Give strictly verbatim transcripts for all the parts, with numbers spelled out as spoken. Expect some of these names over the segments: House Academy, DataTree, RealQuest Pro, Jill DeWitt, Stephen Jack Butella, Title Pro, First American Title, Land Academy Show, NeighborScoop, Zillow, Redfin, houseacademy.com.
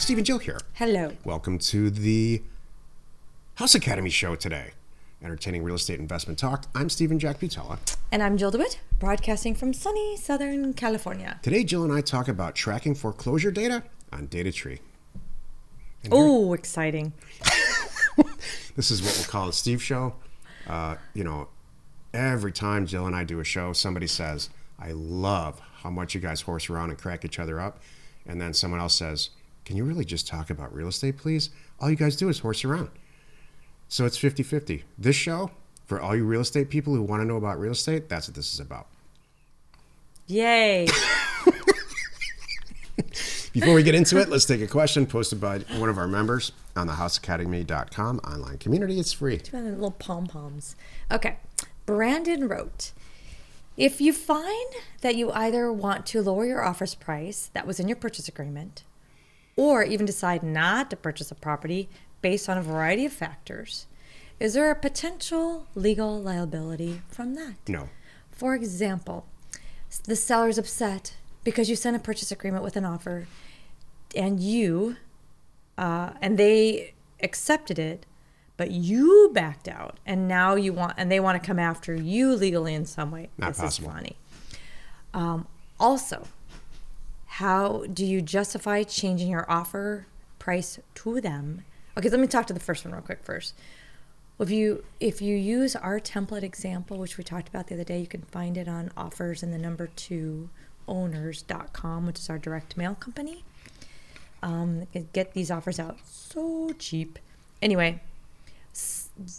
Steve and Jill here. Hello. Welcome to the House Academy Show today. Entertaining real estate investment talk. I'm Stephen Jack Butella. And I'm Jill DeWitt, broadcasting from sunny Southern California. Today, Jill and I talk about tracking foreclosure data on DataTree. Oh, exciting. This is what we'll call the Steve Show. Uh, you know, every time Jill and I do a show, somebody says, I love how much you guys horse around and crack each other up. And then someone else says, can you really just talk about real estate, please? All you guys do is horse around. So it's fifty-fifty. This show, for all you real estate people who want to know about real estate, that's what this is about. Yay. Before we get into it, let's take a question posted by one of our members on the house academy dot com online community. It's free. Little pom-poms. Okay. Brandon wrote, if you find that you either want to lower your offer's price that was in your purchase agreement, or even decide not to purchase a property based on a variety of factors, is there a potential legal liability from that? No. For example, the seller's upset because you sent a purchase agreement with an offer and you, uh, and they accepted it, but you backed out and now you want, and they want to come after you legally in some way. Not this possible. Is funny. Um, also, how do you justify changing your offer price to them? Okay, let me talk to the first one real quick first. If you if you use our template example, which we talked about the other day, you can find it on offers and the number two, owners dot com, which is our direct mail company. Um, get these offers out so cheap. Anyway,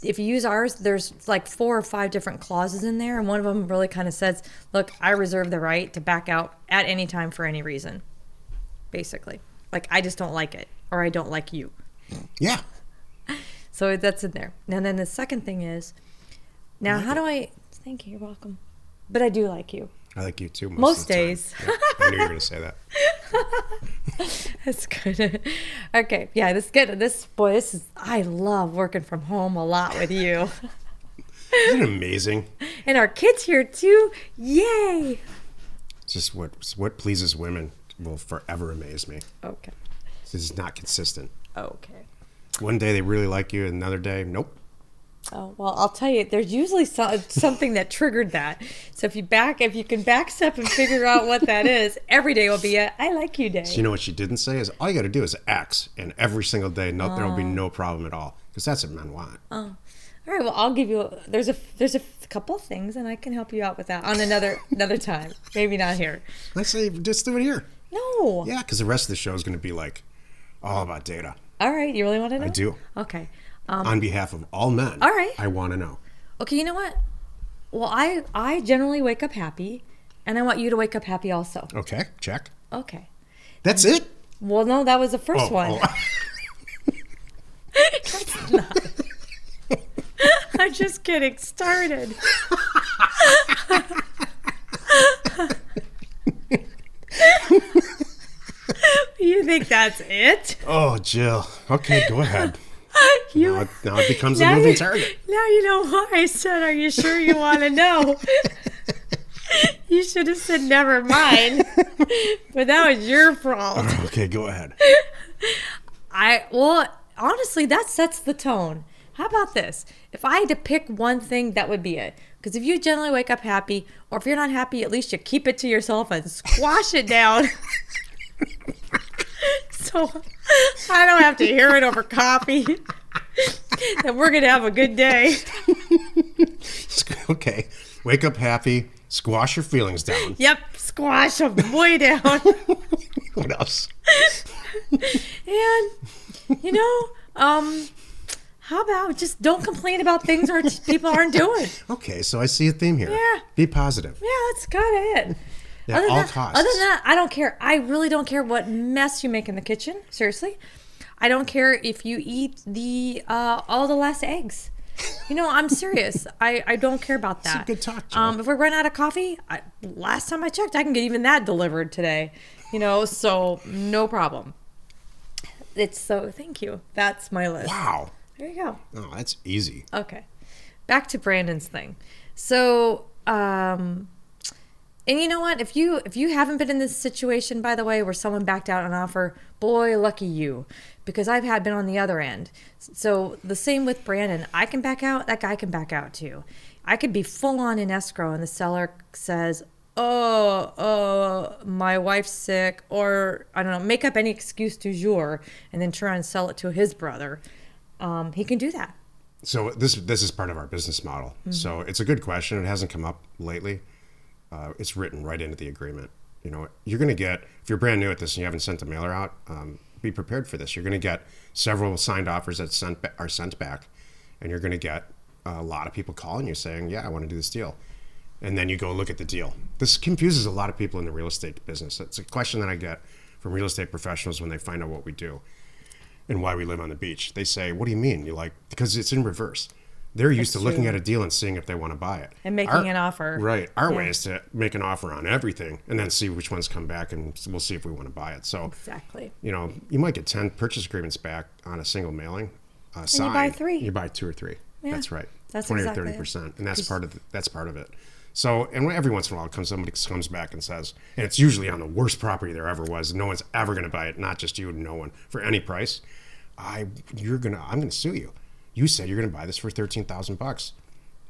if you use ours, there's like four or five different clauses in there, and one of them really kind of says, look, I reserve the right to back out at any time for any reason, basically. Like, I just don't like it, or I don't like you. Yeah. So that's in there. And then the second thing is, now how do I, thank you, you're welcome. But I do like you. I like you too. Most, most of the days. Time. Yeah, I knew you were going to say that. That's good. Okay. Yeah, this is good. This, boy, this is, I love working from home a lot with you. Isn't it amazing? And our kids here too. Yay. It's just what, what pleases women will forever amaze me. Okay. This is not consistent. Okay. One day they really like you, another day, nope. Oh, well, I'll tell you, there's usually so, something that triggered that. So if you back, if you can backstep and figure out what that is, every day will be a I like you day. So you know what she didn't say is all you got to do is X, and every single day no, uh, there will be no problem at all, because that's what men want. Oh, uh, all right. Well, I'll give you. A, there's a there's a couple of things, and I can help you out with that on another another time. Maybe not here. Let's say just do it here. No. Yeah, because the rest of the show is going to be like all about data. All right, you really want to know? I do. Okay. Um, On behalf of all men, all right. I want to know. Okay, you know what? Well, I, I generally wake up happy, and I want you to wake up happy also. Okay, check. Okay. That's and, it? Well, no, that was the first oh, one. Oh. That's not it. I'm just getting started. You think that's it? Oh, Jill. Okay, go ahead. you, now, it, now it becomes now a moving you, target. Now you know why I said, are you sure you want to know? You should have said, never mind. But that was your fault. Right, okay, go ahead. I Well, honestly, that sets the tone. How about this? If I had to pick one thing, that would be it. Because if you generally wake up happy, or if you're not happy, at least you keep it to yourself and squash it down. So I don't have to hear it over coffee. And we're going to have a good day. Okay. Wake up happy. Squash your feelings down. Yep. Squash them way down. What else? And, you know, um, how about just don't complain about things or people aren't doing? Okay. So I see a theme here. Yeah. Be positive. Yeah. That's kind of it. At other than all that, costs. Other than that, I don't care. I really don't care what mess you make in the kitchen. Seriously, I don't care if you eat the uh, all the last eggs. You know, I'm serious. I, I don't care about that. It's a good talk, Jill. Um, if we run out of coffee, I, last time I checked, I can get even that delivered today. You know, so no problem. It's so thank you. That's my list. Wow. There you go. Oh, that's easy. Okay, back to Brandon's thing. So. Um, And you know what? If you if you haven't been in this situation, by the way, where someone backed out an offer, boy, lucky you, because I've had been on the other end. So the same with Brandon. I can back out. That guy can back out too. I could be full on in escrow, and the seller says, "Oh, oh, my wife's sick," or I don't know, make up any excuse du jour, and then try and sell it to his brother. Um, he can do that. So this this is part of our business model. Mm-hmm. So it's a good question. It hasn't come up lately. Uh, it's written right into the agreement. You know, you're going to get, if you're brand new at this and you haven't sent the mailer out, um, be prepared for this. You're going to get several signed offers that sent ba- are sent back, and you're going to get a lot of people calling you saying, yeah, I want to do this deal. And then you go look at the deal. This confuses a lot of people in the real estate business. It's a question that I get from real estate professionals when they find out what we do and why we live on the beach. They say, what do you mean? You're like, because it's in reverse. They're used That's to looking true. At a deal and seeing if they want to buy it. And making our, an offer. Right. Our yeah. way is to make an offer on everything and then see which ones come back, and we'll see if we want to buy it. So, exactly. You know, you might get ten purchase agreements back on a single mailing. Uh, signed, you buy three. You buy two or three. Yeah. That's right. That's twenty exactly or thirty percent. It. And that's part of the, that's part of it. So, and every once in a while comes somebody comes back and says, and it's usually on the worst property there ever was. No one's ever going to buy it. Not just you, no one, for any price. I, you're going to, I'm going to sue you. You said you're going to buy this for thirteen thousand bucks.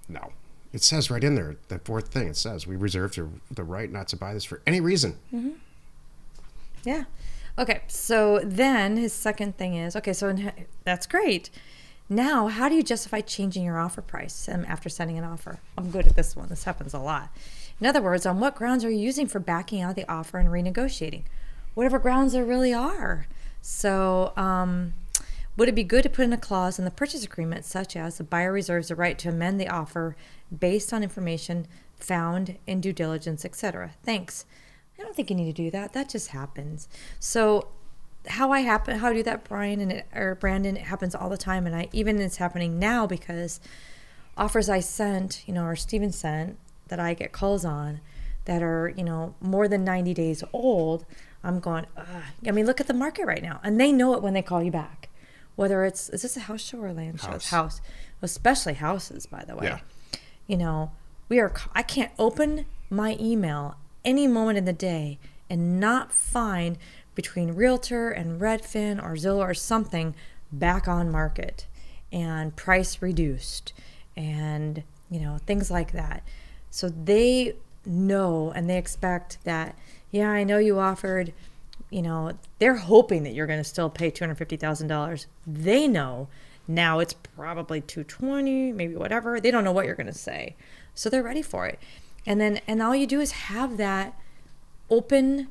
No, it says right in there, the fourth thing, it says we reserve the right not to buy this for any reason. Mm-hmm. Yeah. Okay. So then his second thing is, okay, so that's great. Now, how do you justify changing your offer price after sending an offer? I'm good at this one. This happens a lot. In other words, on what grounds are you using for backing out the offer and renegotiating? Whatever grounds there really are. So, um, would it be good to put in a clause in the purchase agreement, such as the buyer reserves the right to amend the offer based on information found in due diligence, et cetera? Thanks. I don't think you need to do that. That just happens. So how I happen, how I do that, Brian and it, or Brandon, it happens all the time, and I even it's happening now because offers I sent, you know, or Steven sent that I get calls on that are, you know, more than ninety days old. I'm going, Ugh. I mean, look at the market right now, and they know it when they call you back. Whether it's, is this a house show or a land show? House. It's house, especially houses, by the way. Yeah. You know, we are, I can't open my email any moment in the day and not find between Realtor and Redfin or Zillow or something back on market and price reduced and, you know, things like that. So they know and they expect that, yeah, I know you offered, you know, they're hoping that you're going to still pay two hundred fifty thousand dollars. They know now it's probably two twenty, maybe whatever. They don't know what you're going to say. So they're ready for it. And then, and all you do is have that open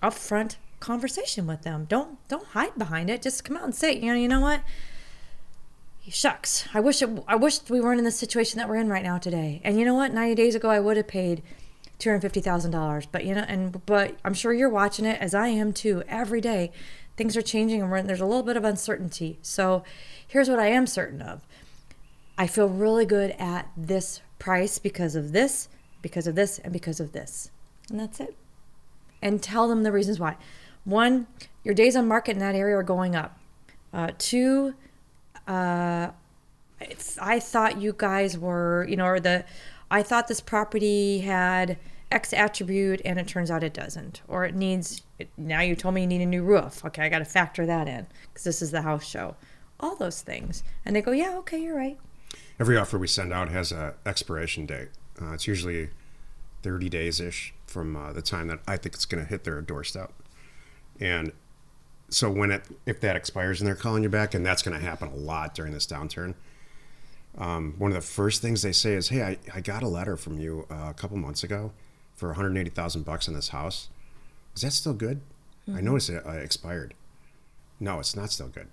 upfront conversation with them. Don't, don't hide behind it. Just come out and say, you know, you know what? Shucks. I wish it, I wish we weren't in the situation that we're in right now today. And you know what? ninety days ago, I would have paid two hundred fifty thousand dollars, but you know, and but I'm sure you're watching it as I am too. Every day, things are changing, and we're, there's a little bit of uncertainty. So, here's what I am certain of: I feel really good at this price because of this, because of this, and because of this, and that's it. And tell them the reasons why. One, your days on market in that area are going up. Uh, two, uh, it's, I thought you guys were, you know, or the. I thought this property had X attribute and it turns out it doesn't, or it needs, it, now you told me you need a new roof. Okay, I got to factor that in because this is the house show. All those things. And they go, yeah, okay, you're right. Every offer we send out has a expiration date. Uh, it's usually thirty days-ish from uh, the time that I think it's going to hit their doorstep. And so when it, if that expires and they're calling you back, and that's going to happen a lot during this downturn, Um, one of the first things they say is, hey, I, I got a letter from you uh, a couple months ago for one hundred eighty thousand bucks on this house. Is that still good? Mm-hmm. I noticed it uh, expired. No, it's not still good.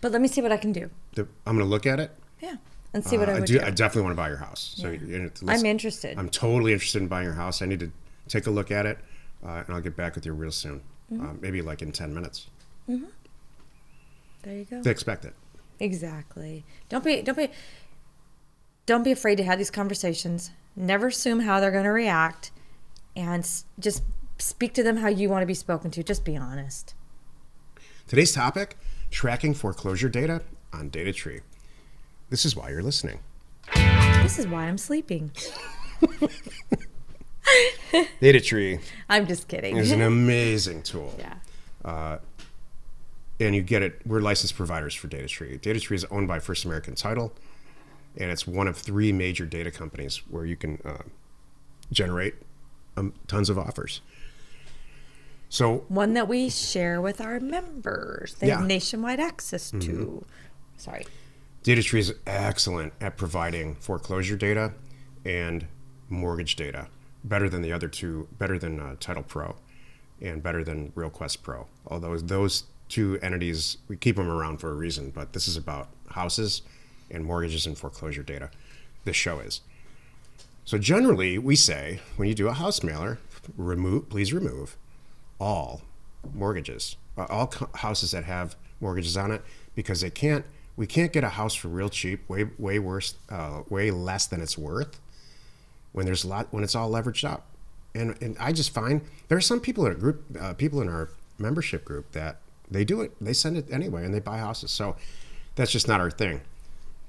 But let me see what I can do. The, I'm going to look at it. Yeah, and see what uh, I would I do, do. I definitely want to buy your house. So yeah. you I'm interested. I'm totally interested in buying your house. I need to take a look at it, uh, and I'll get back with you real soon. Mm-hmm. Uh, maybe like in ten minutes. Mm-hmm. There you go. They expect it. Exactly. Don't be, don't be, don't be afraid to have these conversations. Never assume how they're going to react, and just speak to them how you want to be spoken to. Just be honest. Today's topic, tracking foreclosure data on DataTree. This is why you're listening. This is why I'm sleeping. DataTree. I'm just kidding. Is an amazing tool. Yeah. Uh, and you get it. We're licensed providers for DataTree. DataTree is owned by First American Title, and it's one of three major data companies where you can uh, generate um, tons of offers. So one that we share with our members. They yeah. have nationwide access to. Mm-hmm. Sorry. DataTree is excellent at providing foreclosure data and mortgage data, better than the other two, better than uh, Title Pro and better than RealQuest Pro. Although those two entities, we keep them around for a reason, but this is about houses and mortgages and foreclosure data, this show is. So generally, we say, when you do a house mailer, remove, please remove all mortgages, uh, all co- houses that have mortgages on it, because they can't, we can't get a house for real cheap, way way worse, uh, way less than it's worth, when there's a lot, when it's all leveraged up. And and I just find there are some people in a group, uh, people in our membership group that they do it, they send it anyway, and they buy houses. So that's just not our thing.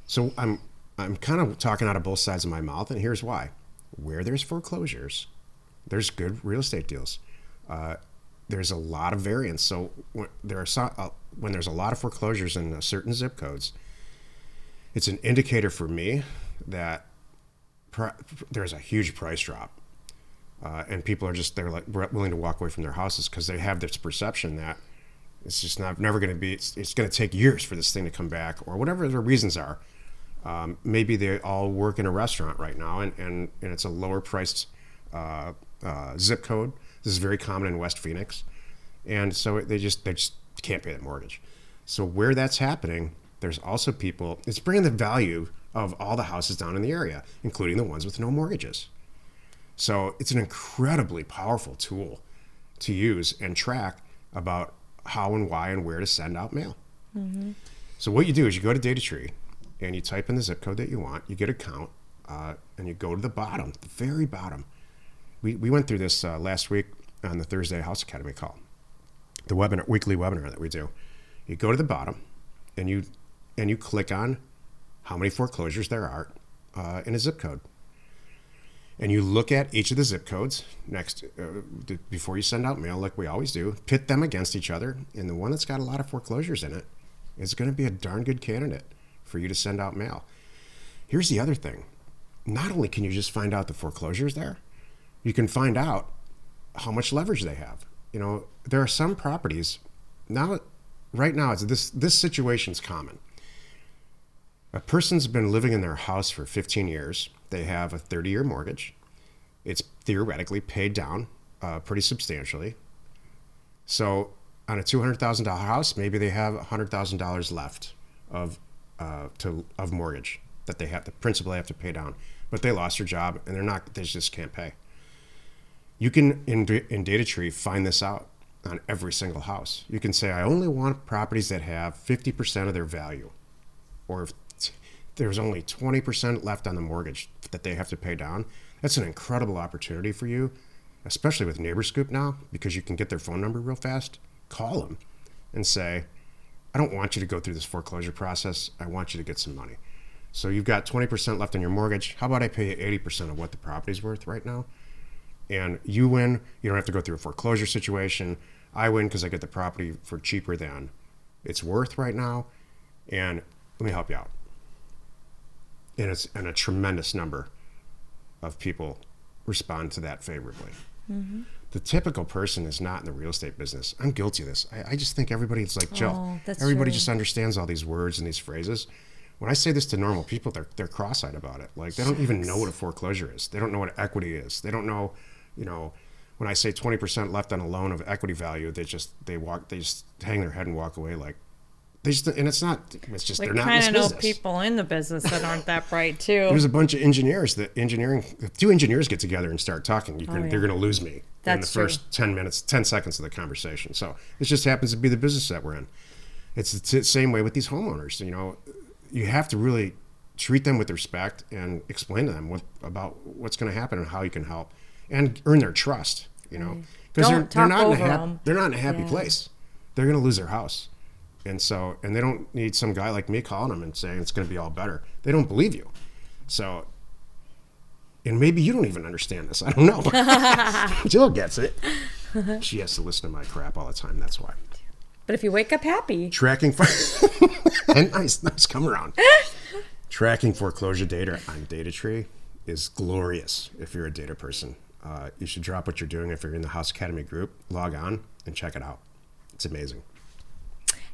So I'm I'm kind of talking out of both sides of my mouth, and here's why. Where there's foreclosures, there's good real estate deals. Uh, there's a lot of variance. So when, there are so, uh, when there's a lot of foreclosures in uh, certain zip codes, it's an indicator for me that pr- there's a huge price drop. Uh, and people are just, they're like willing to walk away from their houses because they have this perception that it's just not never going to be, it's, it's going to take years for this thing to come back, or whatever their reasons are. Um, maybe they all work in a restaurant right now, and, and, and it's a lower priced uh, uh, zip code. This is very common in West Phoenix. And so they just they just can't pay that mortgage. So where that's happening, there's also people, it's bringing the value of all the houses down in the area, including the ones with no mortgages. So it's an incredibly powerful tool to use and track about how and why and where to send out mail. Mm-hmm. So what you do is you go to DataTree, and you type in the zip code that you want, you get a count, uh, and you go to the bottom, the very bottom. We we went through this uh, last week on the Thursday House Academy call, the webinar, weekly webinar that we do. You go to the bottom, and you and you click on how many foreclosures there are uh, in a zip code, and you look at each of the zip codes next uh, d- before you send out mail, like we always do. Pit them against each other, and the one that's got a lot of foreclosures in it is going to be a darn good candidate for you to send out mail. Here's the other thing. Not only can you just find out the foreclosures there, you can find out how much leverage they have. You know, there are some properties now, right now, it's this this situation's common. A person's been living in their house for fifteen years. They have a thirty-year mortgage. It's theoretically paid down uh, pretty substantially. So on a two hundred thousand dollars house, maybe they have one hundred thousand dollars left of Uh, to of mortgage that they have, the principal they have to pay down, but they lost their job and they're not, they just can't pay. You can in in DataTree find this out on every single house. You can say, I only want properties that have fifty percent of their value, or if t- there's only twenty percent left on the mortgage that they have to pay down. That's an incredible opportunity for you, especially with NeighborScoop now, because you can get their phone number real fast, call them and say, I don't want you to go through this foreclosure process. I want you to get some money. So you've got twenty percent left on your mortgage. How about I pay you eighty percent of what the property's worth right now? And you win. You don't have to go through a foreclosure situation. I win because I get the property for cheaper than it's worth right now. And let me help you out. And it's and a tremendous number of people respond to that favorably. Mm-hmm. The typical person is not in the real estate business. I'm guilty of this. I, I just think everybody's like Jill. Oh, everybody true. Just understands all these words and these phrases. When I say this to normal people, they're they're cross-eyed about it. Like they don't Shucks. even know what a foreclosure is. They don't know what equity is. They don't know, you know, when I say twenty percent left on a loan of equity value, they just they walk they just hang their head and walk away like they just and it's not it's just we they're not in this business. We kind of know people in the business that aren't that bright too. There's a bunch of engineers that engineering if two engineers get together and start talking, you can, oh, yeah. they're going to lose me. That's in the true. First ten minutes, ten seconds of the conversation. So it just happens to be the business that we're in. It's the t- same way with these homeowners. You know, you have to really treat them with respect and explain to them what, about what's going to happen and how you can help and earn their trust, you know, because they're, they're not in a happy, they're not in a happy yeah. place. They're going to lose their house. And so, and they don't need some guy like me calling them and saying it's going to be all better. They don't believe you. So And maybe you don't even understand this. I don't know. Jill gets it. She has to listen to my crap all the time. That's why. But if you wake up happy. Tracking. For- nice, nice come around. Tracking foreclosure data on DataTree is glorious if you're a data person. Uh, you should drop what you're doing. If you're in the House Academy group, log on and check it out. It's amazing.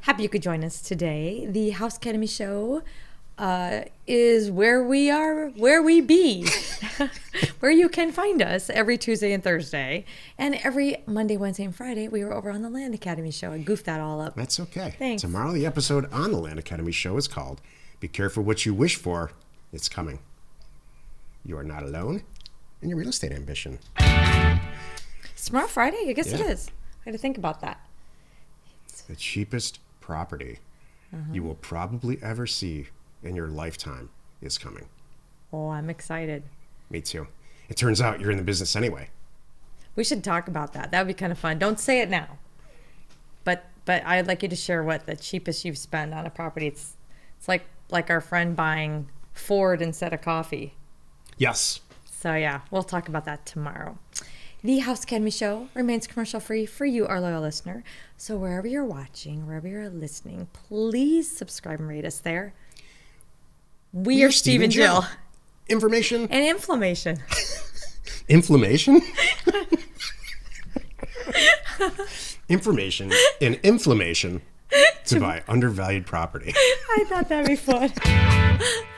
Happy you could join us today. The House Academy Show uh, is where we are, where we be, where you can find us every Tuesday and Thursday. And every Monday, Wednesday, and Friday, we were over on the Land Academy Show. I goofed that all up. That's okay. Thanks. Tomorrow, the episode on the Land Academy Show is called Be Careful What You Wish For. It's coming. You are not alone in your real estate ambition. It's tomorrow Friday? I guess yeah. It is. I had to think about that. It's the cheapest property uh-huh. you will probably ever see in your lifetime is coming. Oh, I'm excited. Me too. It turns out you're in the business anyway. We should talk about that. That would be kind of fun. Don't say it now. But but I'd like you to share what the cheapest you've spent on a property. It's it's like, like our friend buying Ford instead of coffee. Yes. So yeah, we'll talk about that tomorrow. The House Academy Show remains commercial free for you, our loyal listener. So wherever you're watching, wherever you're listening, please subscribe and rate us there. We, we are, are Steve and Jill. Jill. Information. And inflammation. Inflammation? Information and inflammation to buy undervalued property. I thought that'd be fun.